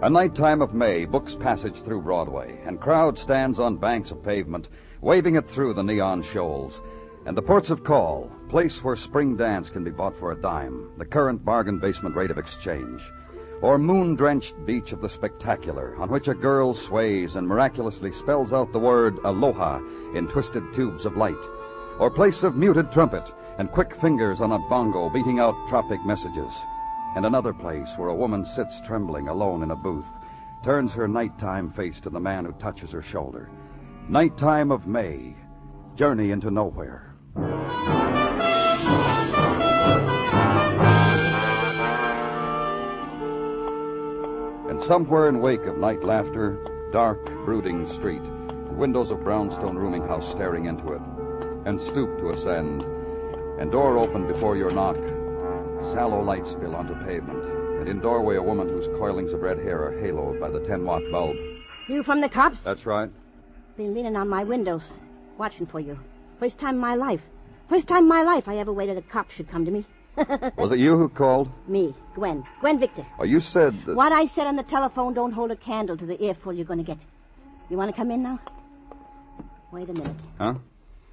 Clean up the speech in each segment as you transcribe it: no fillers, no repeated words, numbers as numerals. A nighttime of May books passage through Broadway, and crowd stands on banks of pavement, waving it through the neon shoals. And the ports of call, place where spring dance can be bought for a dime, the current bargain basement rate of exchange. Or moon-drenched beach of the spectacular, on which a girl sways and miraculously spells out the word aloha in twisted tubes of light. Or place of muted trumpet and quick fingers on a bongo beating out tropic messages. And another place where a woman sits trembling alone in a booth, turns her nighttime face to the man who touches her shoulder. Nighttime of May, journey into nowhere. And somewhere in wake of night laughter, dark, brooding street, windows of brownstone rooming house staring into it, and stoop to ascend, and door open before your knock, sallow light spill onto pavement, and in doorway a woman whose coilings of red hair are haloed by the 10-watt bulb. You from the cops? That's right. Been leaning on my windows, watching for you. First time in my life. First time in my life I ever waited a cop should come to me. Was it you who called? Me, Gwen. Gwen Victor. Oh, you said... What I said on the telephone, don't hold a candle to the earful you're going to get. You want to come in now? Wait a minute. Huh?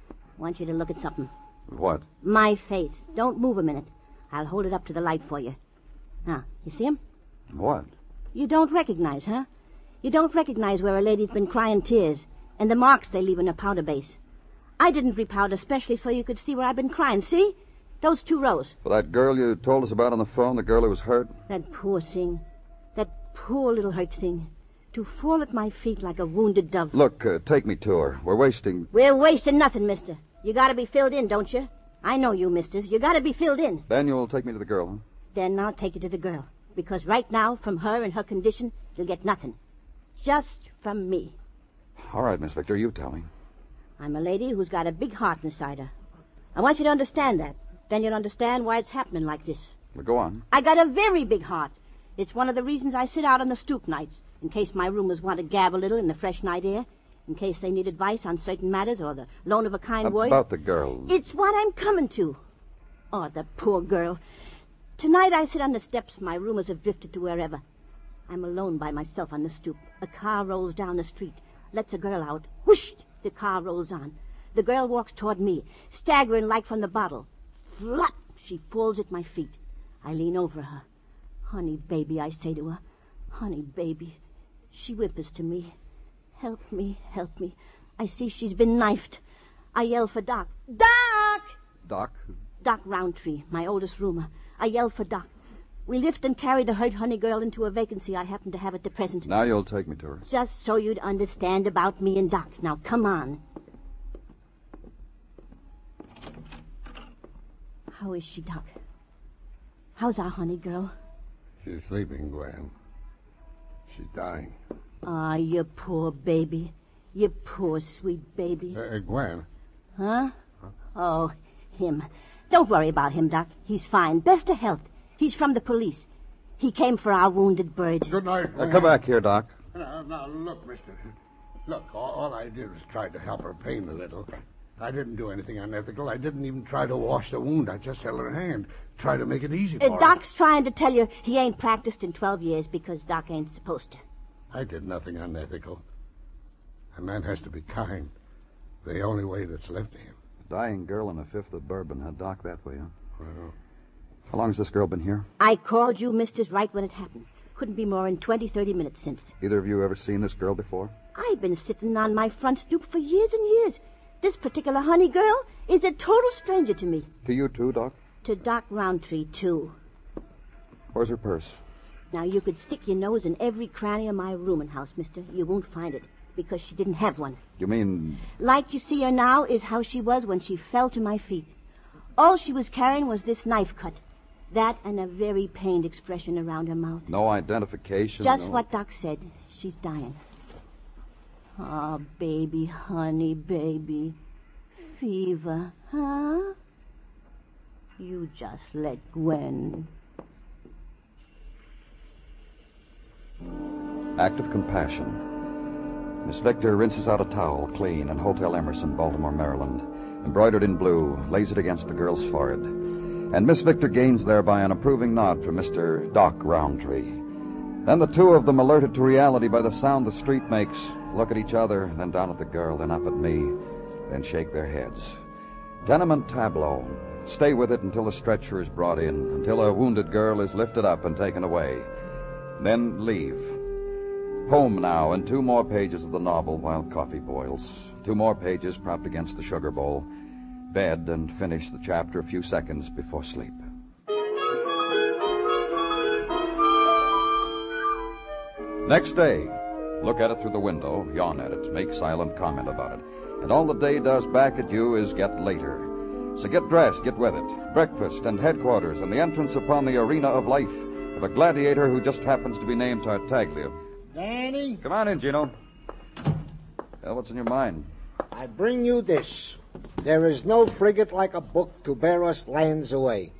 I want you to look at something. What? My face. Don't move a minute. I'll hold it up to the light for you. Now, you see him? What? You don't recognize, huh? You don't recognize where a lady's been crying tears and the marks they leave in her powder base. I didn't repowder especially so you could see where I've been crying, see? Those two rows. Well, that girl you told us about on the phone, the girl who was hurt? That poor thing. That poor little hurt thing. To fall at my feet like a wounded dove. Look, take me to her. We're wasting... We're wasting nothing, mister. You gotta be filled in, don't you? I know you, misters. You gotta be filled in. Then you'll take me to the girl, huh? Then I'll take you to the girl. Because right now, from her and her condition, you'll get nothing. Just from me. All right, Miss Victor, you tell me. I'm a lady who's got a big heart inside her. I want you to understand that. Then you'll understand why it's happening like this. Well, go on. I got a very big heart. It's one of the reasons I sit out on the stoop nights, in case my roomers want to gab a little in the fresh night air. In case they need advice on certain matters or the loan of a kind word. About the girl. It's what I'm coming to. Oh, the poor girl. Tonight I sit on the steps. My rumors have drifted to wherever. I'm alone by myself on the stoop. A car rolls down the street. Lets a girl out. Whoosh! The car rolls on. The girl walks toward me, staggering like from the bottle. Flop! She falls at my feet. I lean over her. Honey, baby, I say to her. Honey, baby. She whimpers to me. Help me, help me. I see she's been knifed. I yell for Doc. Doc! Doc? Doc Roundtree, my oldest roomer. I yell for Doc. We lift and carry the hurt honey girl into a vacancy I happen to have at the present. Now you'll take me to her. Just so you'd understand about me and Doc. Now, come on. How is she, Doc? How's our honey girl? She's sleeping, Gwen. She's dying. Ah, you poor baby. You poor, sweet baby. Gwen. Huh? Oh, him. Don't worry about him, Doc. He's fine. Best of health. He's from the police. He came for our wounded bird. Good night, Gwen. Come back here, Doc. Now, look, mister. Look, all I did was try to help her pain a little. I didn't do anything unethical. I didn't even try to wash the wound. I just held her hand, try to make it easy for her. Doc's trying to tell you he ain't practiced in 12 years because Doc ain't supposed to. I did nothing unethical. A man has to be kind. The only way that's left to him. A dying girl and a fifth of bourbon. Now, Doc, that way, huh? Well. How long's this girl been here? I called you, mistress, right when it happened. Couldn't be more than 20-30 minutes since. Either of you ever seen this girl before? I've been sitting on my front stoop for years and years. This particular honey girl is a total stranger to me. To you, too, Doc? To Doc Roundtree, too. Where's her purse? Now, you could stick your nose in every cranny of my rooming house, mister. You won't find it, because she didn't have one. You mean... Like you see her now is how she was when she fell to my feet. All she was carrying was this knife cut. That and a very pained expression around her mouth. No identification? Just what Doc said. She's dying. Ah, baby, honey, baby. Fever, huh? You just let Gwen. Act of compassion. Miss Victor rinses out a towel, clean, in Hotel Emerson, Baltimore, Maryland, embroidered in blue, lays it against the girl's forehead. And Miss Victor gains thereby an approving nod from Mr. Doc Roundtree. Then the two of them, alerted to reality by the sound the street makes, look at each other, then down at the girl, then up at me, then shake their heads. Tenement tableau. Stay with it until a stretcher is brought in, until a wounded girl is lifted up and taken away. Then leave. Home now, and two more pages of the novel while coffee boils. Two more pages propped against the sugar bowl. Bed, and finish the chapter a few seconds before sleep. Next day. Look at it through the window, yawn at it, make silent comment about it. And all the day does back at you is get later. So get dressed, get with it. Breakfast and headquarters and the entrance upon the arena of life of a gladiator who just happens to be named Tartaglia. Danny? Come on in, Gino. Well, what's in your mind? I bring you this. There is no frigate like a book to bear us lands away.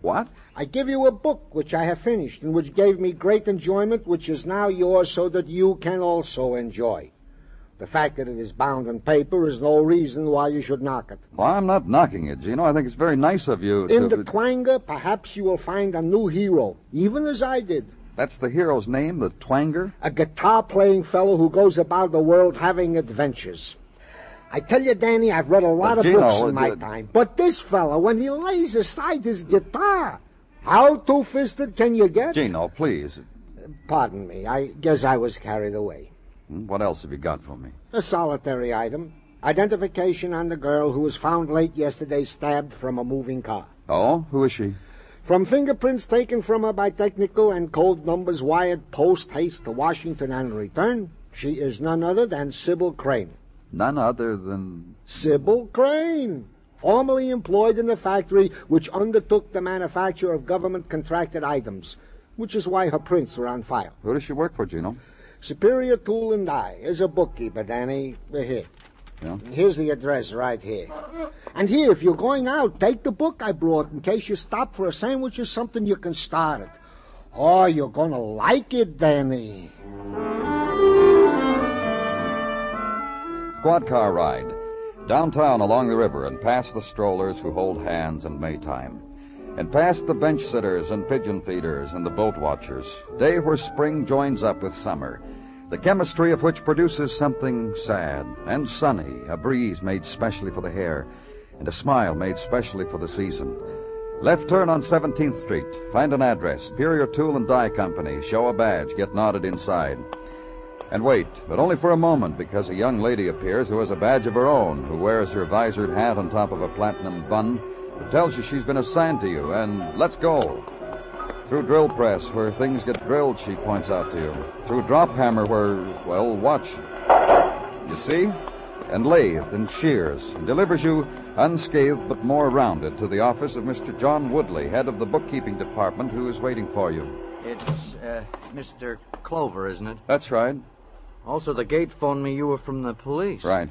What? I give you a book which I have finished and which gave me great enjoyment, which is now yours so that you can also enjoy. The fact that it is bound in paper is no reason why you should knock it. Well, I'm not knocking it, Gino. I think it's very nice of you to... In the Twanger, perhaps you will find a new hero, even as I did. That's the hero's name, the Twanger? A guitar-playing fellow who goes about the world having adventures. I tell you, Danny, I've read a lot of books in my time. But this fellow, when he lays aside his guitar, how two-fisted can you get? Gino, please. Pardon me. I guess I was carried away. What else have you got for me? A solitary item. Identification on the girl who was found late yesterday stabbed from a moving car. Oh? Who is she? From fingerprints taken from her by technical and code numbers wired post-haste to Washington on return, she is none other than Sybil Crane. None other than... Sybil Crane, formerly employed in the factory which undertook the manufacture of government-contracted items, which is why her prints were on file. Who does she work for, Gino? Superior Tool and Die is a bookkeeper, Danny. Here. Yeah. Here's the address right here. And here, if you're going out, take the book I brought in case you stop for a sandwich or something, you can start it. Oh, you're going to like it, Danny. Quad car ride. Downtown along the river and past the strollers who hold hands in Maytime. And past the bench sitters and pigeon feeders and the boat watchers, day where spring joins up with summer, the chemistry of which produces something sad and sunny, a breeze made specially for the hair, and a smile made specially for the season. Left turn on 17th Street, find an address, Superior Tool and Die Company, show a badge, get nodded inside. And wait, but only for a moment, because a young lady appears who has a badge of her own, who wears her visored hat on top of a platinum bun, tells you she's been assigned to you, and let's go. Through drill press, where things get drilled, she points out to you. Through drop hammer, where, well, watch. You see? And lathe and shears, and delivers you, unscathed but more rounded, to the office of Mr. John Woodley, head of the bookkeeping department, who is waiting for you. It's Mr. Clover, isn't it? That's right. Also, the gate phoned me you were from the police. Right.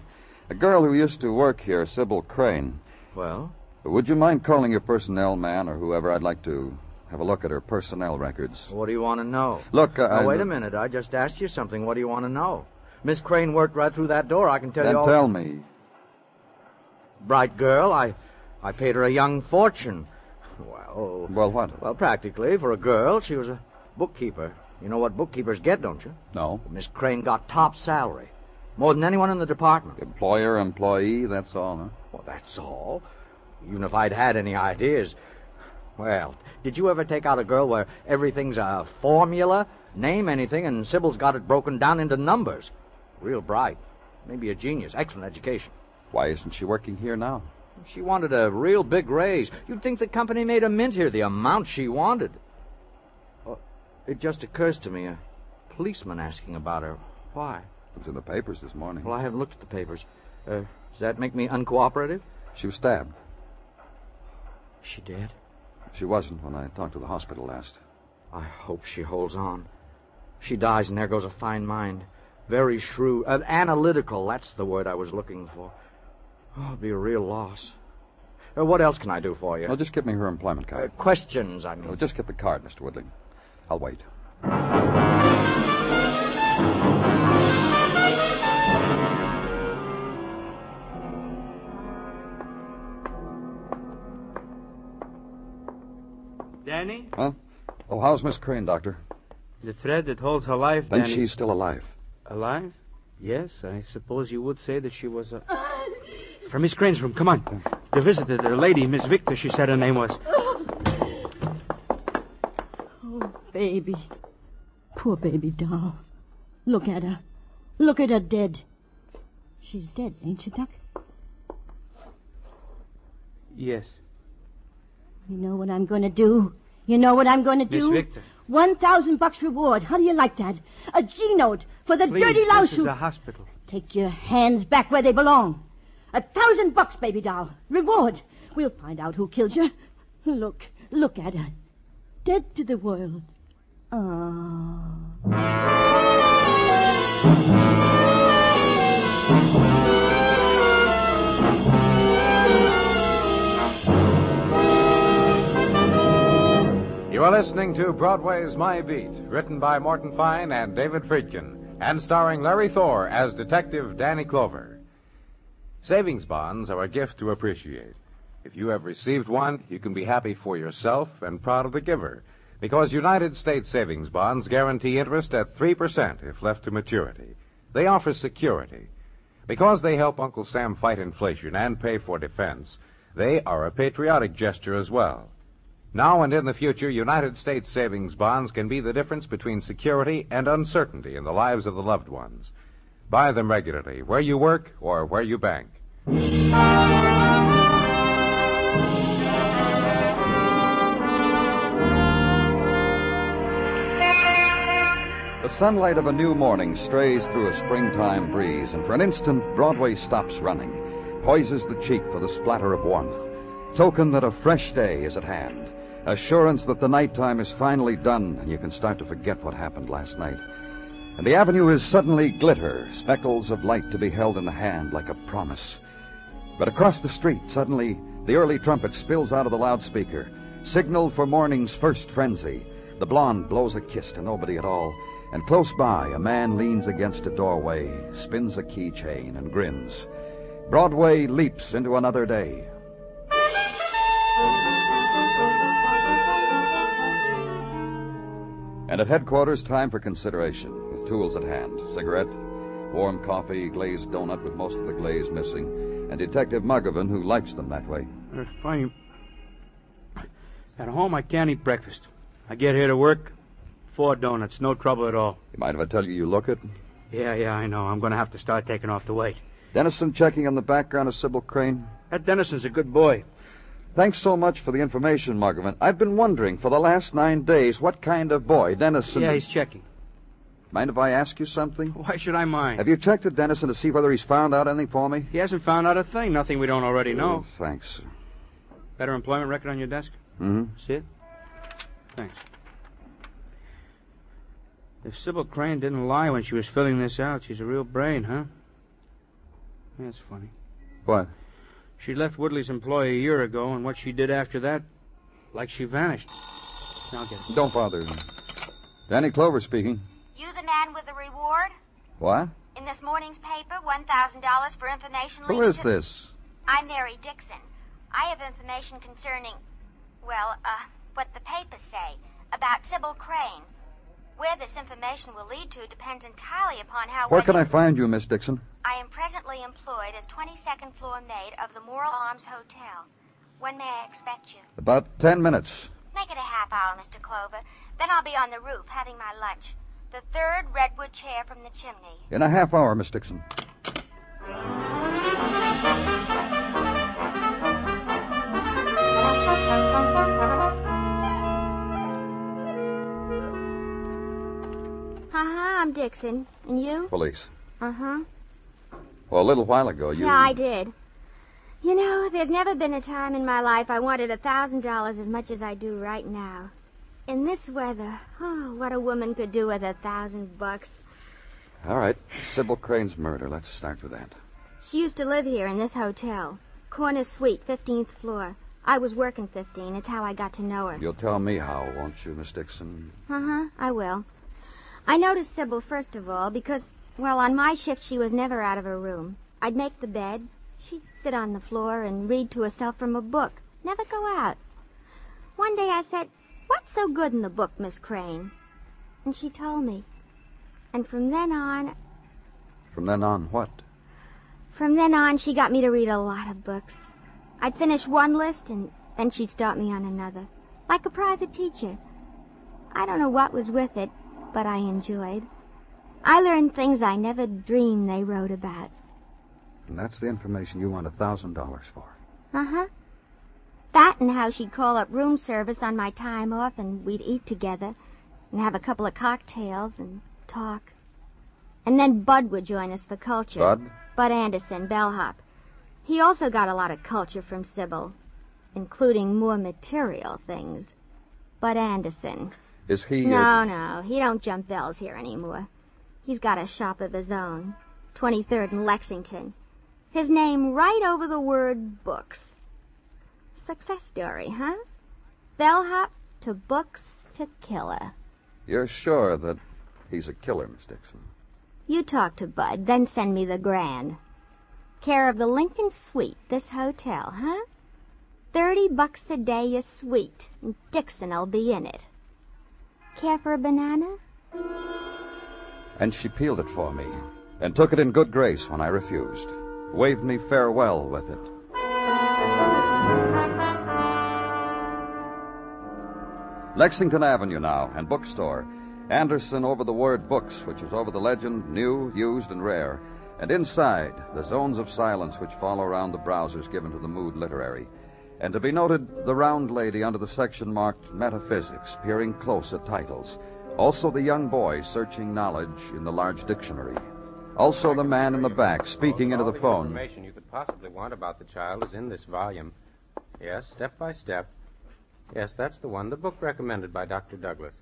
A girl who used to work here, Sybil Crane. Well? Would you mind calling your personnel man or whoever? I'd like to have a look at her personnel records. What do you want to know? Look, I... Now, wait a minute. I just asked you something. What do you want to know? Miss Crane worked right through that door. I can tell you all... Then tell me. Bright girl. I paid her a young fortune. Well... Well, what? Well, practically, for a girl, she was a bookkeeper. You know what bookkeepers get, don't you? No. Miss Crane got top salary. More than anyone in the department. Employer, employee, that's all, huh? Well, that's all. Even if I'd had any ideas. Well, did you ever take out a girl where everything's a formula? Name anything, and Sybil's got it broken down into numbers. Real bright. Maybe a genius. Excellent education. Why isn't she working here now? She wanted a real big raise. You'd think the company made a mint here, the amount she wanted. Oh, it just occurs to me, a policeman asking about her. Why? It was in the papers this morning. Well, I haven't looked at the papers. Does that make me uncooperative? She was stabbed. She dead? She wasn't when I talked to the hospital last. I hope she holds on. She dies and there goes a fine mind. very shrewd, analytical, that's the word I was looking for. Oh, it'd be a real loss. What else can I do for you? Well, just get me her employment card. Questions, I mean. Well, just get the card, Mr. Woodley. I'll wait. Danny? Huh? Oh, how's Miss Crane, Doctor? The thread that holds her life, Danny. Then she's still alive. Alive? Yes, I suppose you would say that she was a... From Miss Crane's room, come on. The visitor, the lady, Miss Victor, she said her name was. Oh, baby. Poor baby doll. Look at her. Look at her dead. She's dead, ain't she, Doc? Yes. You know what I'm going to do? You know what I'm going to do? Miss Victor. $1,000 reward. How do you like that? A G-note for the dirty louse who... This is a hospital. Take your hands back where they belong. $1,000, baby doll. Reward. We'll find out who killed you. Look. Look at her. Dead to the world. Oh. You are listening to Broadway's My Beat, written by Morton Fine and David Friedkin, and starring Larry Thor as Detective Danny Clover. Savings bonds are a gift to appreciate. If you have received one, you can be happy for yourself and proud of the giver, because United States savings bonds guarantee interest at 3% if left to maturity. They offer security. Because they help Uncle Sam fight inflation and pay for defense, they are a patriotic gesture as well. Now and in the future, United States savings bonds can be the difference between security and uncertainty in the lives of the loved ones. Buy them regularly, where you work or where you bank. The sunlight of a new morning strays through a springtime breeze, and for an instant, Broadway stops running, poises the cheek for the splatter of warmth, token that a fresh day is at hand. Assurance that the nighttime is finally done, and you can start to forget what happened last night. And the avenue is suddenly glitter, speckles of light to be held in the hand like a promise. But across the street, suddenly, the early trumpet spills out of the loudspeaker, signal for morning's first frenzy. The blonde blows a kiss to nobody at all, and close by, a man leans against a doorway, spins a keychain, and grins. Broadway leaps into another day. And at headquarters, time for consideration, with tools at hand. Cigarette, warm coffee, glazed donut with most of the glaze missing, and Detective Muggavan, who likes them that way. It's funny. At home, I can't eat breakfast. I get here to work, 4 donuts, no trouble at all. You mind if I tell you look it? Yeah, I know. I'm going to have to start taking off the weight. Dennison checking on the background of Sybil Crane? That Dennison's a good boy. Thanks so much for the information, Muggavan. I've been wondering for the last 9 days what kind of boy Dennison... Yeah, he's checking. Mind if I ask you something? Why should I mind? Have you checked with Dennison to see whether he's found out anything for me? He hasn't found out a thing. Nothing we don't already know. Oh, thanks. Better employment record on your desk? Mm-hmm. See it? Thanks. If Sybil Crane didn't lie when she was filling this out, she's a real brain, huh? That's funny. What? She left Woodley's employ a year ago, and what she did after that, like she vanished. Now get it. Don't bother. Danny Clover speaking. You the man with the reward? What? In this morning's paper, $1,000 for information... Who is this? I'm Mary Dixon. I have information concerning, well, what the papers say about Sybil Crane. Where this information will lead to depends entirely upon how... Where can I find you, Miss Dixon? I am presently employed as 22nd floor maid of the Morrill Arms Hotel. When may I expect you? About 10 minutes. Make it a half hour, Mr. Clover. Then I'll be on the roof having my lunch. The third redwood chair from the chimney. In a half hour, Miss Dixon. Uh-huh, I'm Dixon. And you? Police. Uh-huh. Well, a little while ago, you... Yeah, I did. You know, there's never been a time in my life I wanted $1,000 as much as I do right now. In this weather, oh, what a woman could do with $1,000. All right. Sybil Crane's murder. Let's start with that. She used to live here in this hotel. Corner suite, 15th floor. I was working 15. It's how I got to know her. You'll tell me how, won't you, Miss Dixon? I will. I noticed Sybil, first of all, because, well, on my shift she was never out of her room. I'd make the bed. She'd sit on the floor and read to herself from a book. Never go out. One day I said, "What's so good in the book, Miss Crane?" And she told me. And from then on... From then on what? From then on, she got me to read a lot of books. I'd finish one list, and then she'd start me on another. Like a private teacher. I don't know what was with it, but I enjoyed. I learned things I never dreamed they wrote about. And that's the information you want $1,000 for. That and how she'd call up room service on my time off, and we'd eat together, and have a couple of cocktails, and... talk. And then Bud would join us for culture. Bud? Bud Anderson, bellhop. He also got a lot of culture from Sybil, including more material things. Bud Anderson. Is he... No, he don't jump bells here anymore. He's got a shop of his own, 23rd and Lexington. His name right over the word books. Success story, huh? Bellhop to books to killer. You're sure that... He's a killer, Miss Dixon. You talk to Bud, then send me the grand. Care of the Lincoln Suite, this hotel, huh? $30 a day a suite, and Dixon'll be in it. Care for a banana? And she peeled it for me, and took it in good grace when I refused. Waved me farewell with it. Lexington Avenue now, and bookstore. Anderson over the word books, which was over the legend, new, used, and rare. And inside, the zones of silence which follow around the browsers given to the mood literary. And to be noted, the round lady under the section marked metaphysics, peering close at titles. Also the young boy searching knowledge in the large dictionary. Also the man in the back speaking into the phone. All the information you could possibly want about the child is in this volume. Yes, step by step. Yes, that's the one, the book recommended by Dr. Douglas.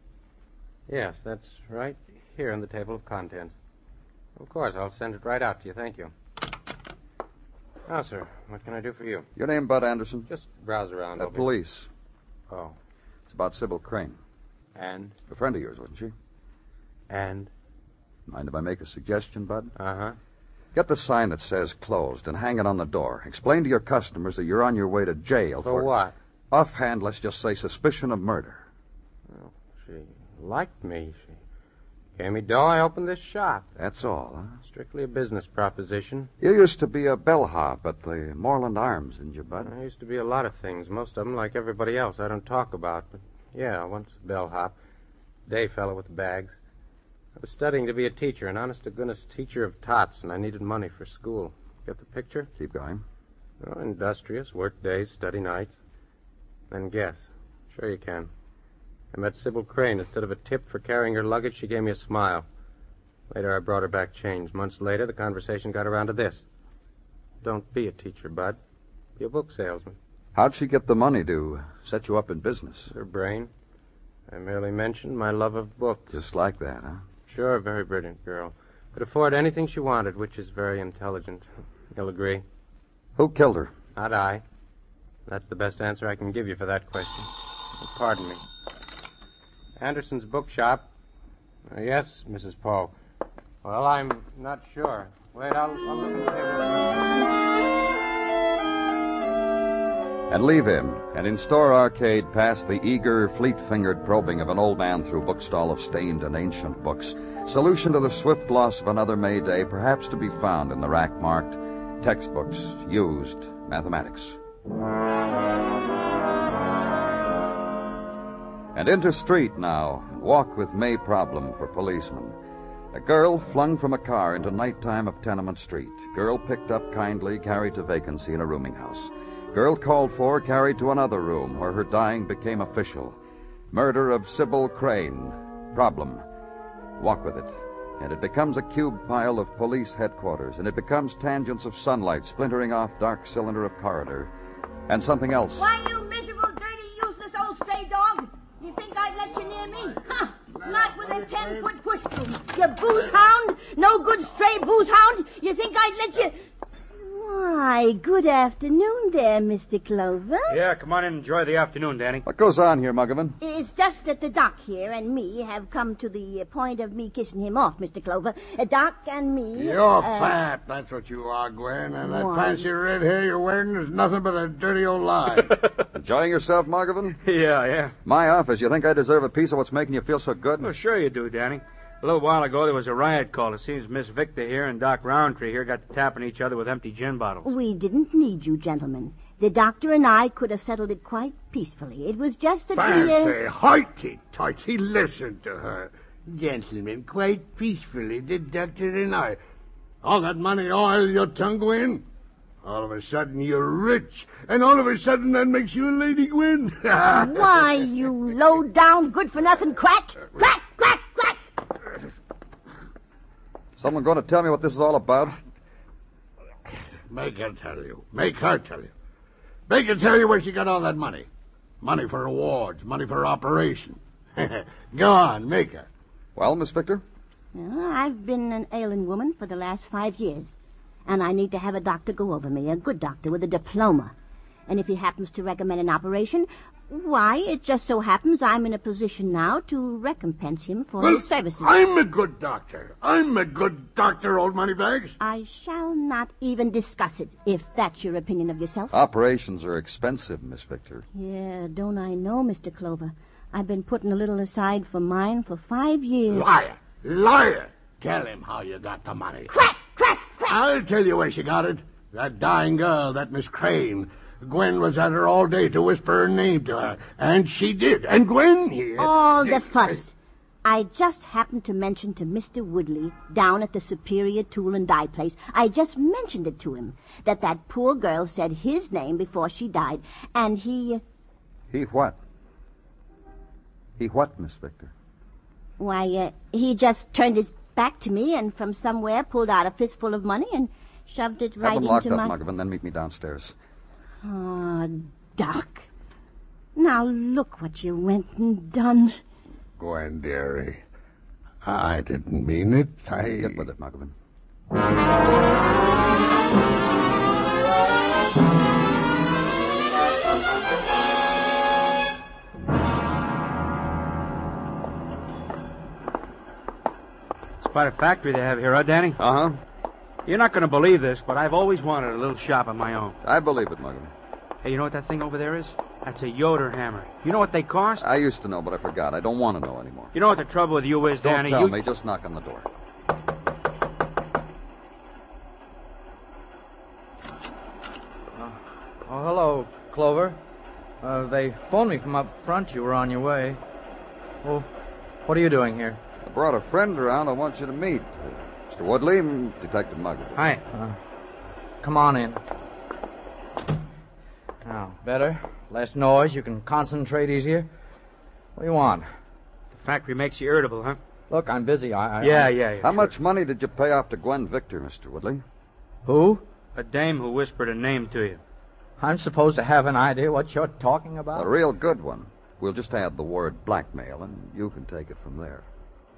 Yes, that's right here in the table of contents. Of course, I'll send it right out to you. Thank you. Now, sir, what can I do for you? Your name, Bud Anderson? Just browse around. The police. Oh. It's about Sybil Crane. And? A friend of yours, wasn't she? And? Mind if I make a suggestion, Bud? Get the sign that says closed and hang it on the door. Explain to your customers that you're on your way to jail for... For what? Offhand, let's just say suspicion of murder. Oh, gee. Liked me. She gave me dough. I opened this shop. That's all, huh? Strictly a business proposition. You used to be a bellhop at the Morland Arms, didn't you, Bud? I used to be a lot of things. Most of them, like everybody else, I don't talk about. But, yeah, once a bellhop. Day fellow with the bags. I was studying to be a teacher, an honest-to-goodness teacher of tots, and I needed money for school. Get the picture? Keep going. Well, industrious, work days, study nights. Then guess. Sure you can. I met Sybil Crane. Instead of a tip for carrying her luggage, she gave me a smile. Later, I brought her back change. Months later, the conversation got around to this. Don't be a teacher, Bud. Be a book salesman. How'd she get the money to set you up in business? Her brain. I merely mentioned my love of books. Just like that, huh? Sure, very brilliant girl. Could afford anything she wanted, which is very intelligent. You'll agree. Who killed her? Not I. That's the best answer I can give you for that question. Pardon me. Anderson's bookshop. Yes, Mrs. Poe. Well, I'm not sure. Wait, I'll look at the table. And leave him, and in store arcade pass the eager, fleet-fingered probing of an old man through bookstall of stained and ancient books. Solution to the swift loss of another May day, perhaps to be found in the rack marked textbooks, used, mathematics. And into street now, walk with May problem for policemen. A girl flung from a car into nighttime of Tenement Street. Girl picked up kindly, carried to vacancy in a rooming house. Girl called for, carried to another room where her dying became official. Murder of Sybil Crane. Problem. Walk with it. And it becomes a cube pile of police headquarters, and it becomes tangents of sunlight splintering off dark cylinder of corridor. And something else. Why, you miserable, dirty, useless old stray dog! You think I'd let you near me? Huh? Not with a a 10-foot push broom. You booze hound. No good stray booze hound. You think I'd let you... Why, good afternoon there, Mr. Clover. Yeah, come on in and enjoy the afternoon, Danny. What goes on here, Muggavan? It's just that the doc here and me have come to the point of me kissing him off, Mr. Clover. Doc and me... You're fat, that's what you are, Gwen. And that fancy red hair you're wearing is nothing but a dirty old lie. Enjoying yourself, Muggavan? Yeah. My office, you think I deserve a piece of what's making you feel so good? Well, sure you do, Danny. A little while ago, there was a riot call. It seems Miss Victor here and Doc Roundtree here got to tapping each other with empty gin bottles. We didn't need you, gentlemen. The doctor and I could have settled it quite peacefully. It was just that we... Fancy, hoity-toity, he listened to her. Gentlemen, quite peacefully, the doctor and I. All that money oil your tongue, Gwen. All of a sudden, you're rich. And all of a sudden, that makes you a lady, Gwen. Why, you low-down, good-for-nothing quack. Quack, quack. Someone going to tell me what this is all about? Make her tell you. Make her tell you. Make her tell you where she got all that money. Money for awards. Money for operation. Go on, make her. Well, Miss Victor? Well, I've been an ailing woman for the last 5 years. And I need to have a doctor go over me, a good doctor with a diploma. And if he happens to recommend an operation... Why, it just so happens I'm in a position now to recompense him for his services. I'm a good doctor. I'm a good doctor, old moneybags. I shall not even discuss it, if that's your opinion of yourself. Operations are expensive, Miss Victor. Yeah, don't I know, Mr. Clover? I've been putting a little aside for mine for 5 years. Liar! Liar! Tell him how you got the money. Crack! Crack! Crack! I'll tell you where she got it. That dying girl, that Miss Crane... Gwen was at her all day to whisper her name to her, and she did. And Gwen here... All the fuss. I just happened to mention to Mr. Woodley down at the Superior Tool and Die place, I just mentioned it to him, that that poor girl said his name before she died, and he... He what? He what, Miss Victor? Why, he just turned his back to me and from somewhere pulled out a fistful of money and shoved it right into my... Have them locked up, Muggavan, then meet me downstairs. Ah, oh, Doc. Now look what you went and done. Gwen, dearie. I didn't mean it. Get with it, Muggavan. It's quite a factory they have here, huh, Danny? Uh-huh. You're not going to believe this, but I've always wanted a little shop of my own. I believe it, Muggavan. Hey, you know what that thing over there is? That's a Yoder hammer. You know what they cost? I used to know, but I forgot. I don't want to know anymore. You know what the trouble with you is, Danny? Don't tell me. Just knock on the door. Oh, hello, Clover. They phoned me from up front. You were on your way. Well, what are you doing here? I brought a friend around I want you to meet. Mr. Woodley, Detective Muggavan. Hi. Come on in. Now, better? Less noise? You can concentrate easier? What do you want? The factory makes you irritable, huh? Look, I'm busy. Yeah. How much money did you pay off to Gwen Victor, Mr. Woodley? Who? A dame who whispered a name to you. I'm supposed to have an idea what you're talking about? A real good one. We'll just add the word blackmail, and you can take it from there.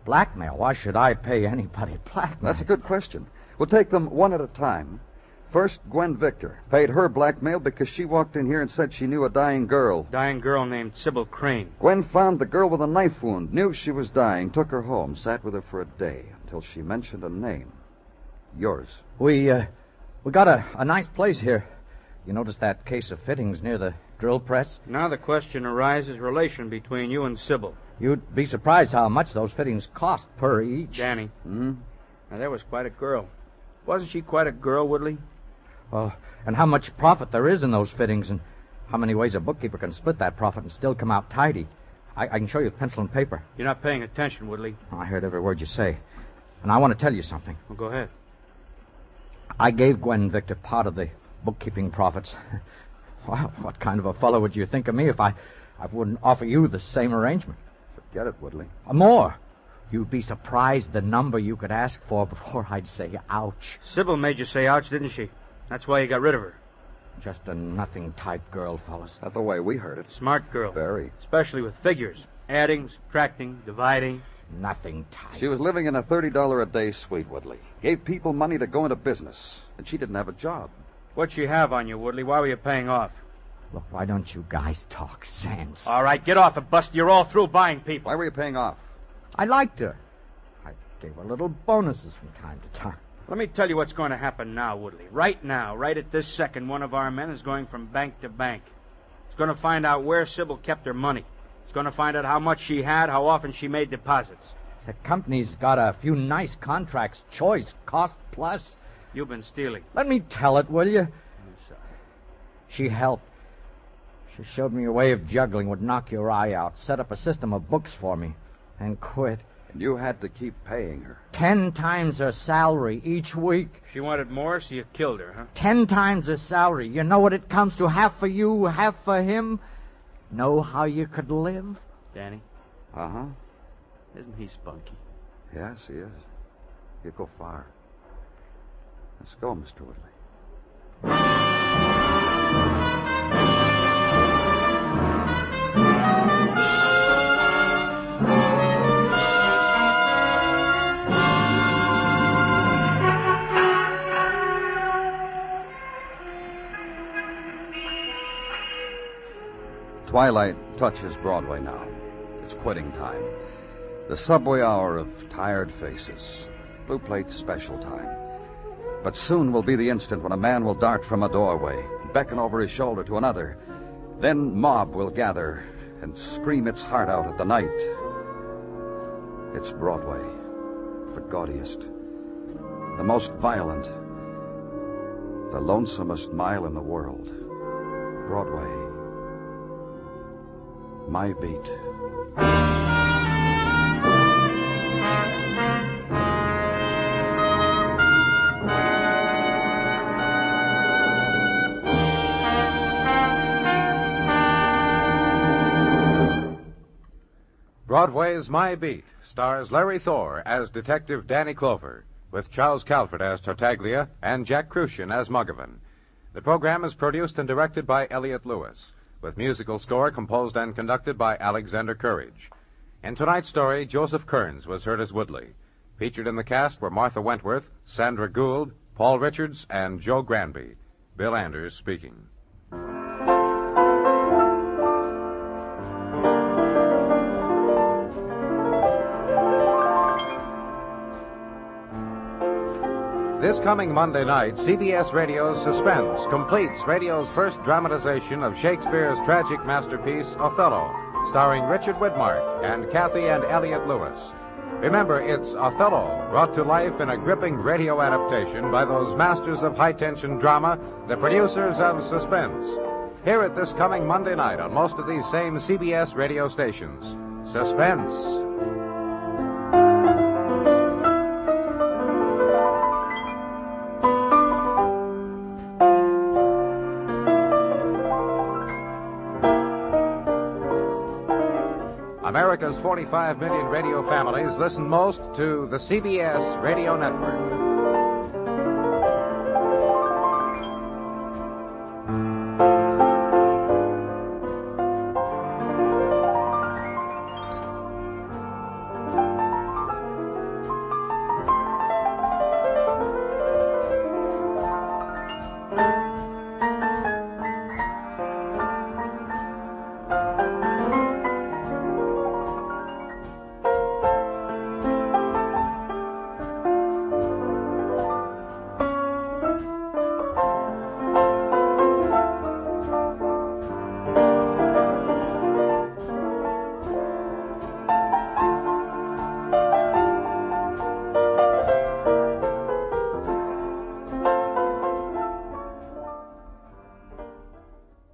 Blackmail? Why should I pay anybody blackmail? That's a good question. We'll take them one at a time. First, Gwen Victor paid her blackmail because she walked in here and said she knew a dying girl. Dying girl named Sybil Crane. Gwen found the girl with a knife wound, knew she was dying, took her home, sat with her for a day until she mentioned a name. Yours. We got a nice place here. You noticed that case of fittings near the drill press? Now the question arises, relation between you and Sybil. You'd be surprised how much those fittings cost per each. Danny. Hmm? Now, there was quite a girl. Wasn't she quite a girl, Woodley? Well, and how much profit there is in those fittings, and how many ways a bookkeeper can split that profit and still come out tidy. I can show you with pencil and paper. You're not paying attention, Woodley. Oh, I heard every word you say, and I want to tell you something. Well, go ahead. I gave Gwen Victor part of the bookkeeping profits. Well, what kind of a fellow would you think of me if I wouldn't offer you the same arrangement? Get it, Woodley. More. You'd be surprised the number you could ask for before I'd say ouch. Sybil made you say ouch, didn't she? That's why you got rid of her. Just a nothing type girl, fellas. That's the way we heard it. Smart girl. Very. Especially with figures. Adding, subtracting, dividing. nothing tight. She was living in a $30 a day suite, Woodley. Gave people money to go into business, and she didn't have a job. What'd she have on you, Woodley? Why were you paying off? Look, why don't you guys talk sense? All right, get off it, Buster. You're all through buying people. Why were you paying off? I liked her. I gave her little bonuses from time to time. Let me tell you what's going to happen now, Woodley. Right now, right at this second, one of our men is going from bank to bank. He's going to find out where Sybil kept her money. He's going to find out how much she had, how often she made deposits. The company's got a few nice contracts, choice, cost plus. You've been stealing. Let me tell it, will you? I'm sorry. She helped. She showed me a way of juggling would knock your eye out, set up a system of books for me, and quit. And you had to keep paying her. 10 times her salary each week. She wanted more, so you killed her, huh? 10 times her salary. You know what it comes to? Half for you, half for him. Know how you could live? Danny? Uh-huh. Isn't he spunky? Yes, he is. He'll go far. Let's go, Mr. Woodley. Twilight touches Broadway now. It's quitting time. The subway hour of tired faces. Blue Plate special time. But soon will be the instant when a man will dart from a doorway, beckon over his shoulder to another. Then mob will gather and scream its heart out at the night. It's Broadway. The gaudiest. The most violent. The lonesomest mile in the world. Broadway. My Beat. Broadway's My Beat stars Larry Thor as Detective Danny Clover, with Charles Calford as Tartaglia and Jack Crucian as Muggavan. The program is produced and directed by Elliot Lewis, with musical score composed and conducted by Alexander Courage. In tonight's story, Joseph Kearns was heard as Woodley. Featured in the cast were Martha Wentworth, Sandra Gould, Paul Richards, and Joe Granby. Bill Anders speaking. This coming Monday night, CBS Radio's Suspense completes radio's first dramatization of Shakespeare's tragic masterpiece, Othello, starring Richard Widmark and Kathy and Elliot Lewis. Remember, it's Othello, brought to life in a gripping radio adaptation by those masters of high-tension drama, the producers of Suspense. Hear it this coming Monday night on most of these same CBS radio stations. Suspense. America's 45 million radio families listen most to the CBS Radio Network.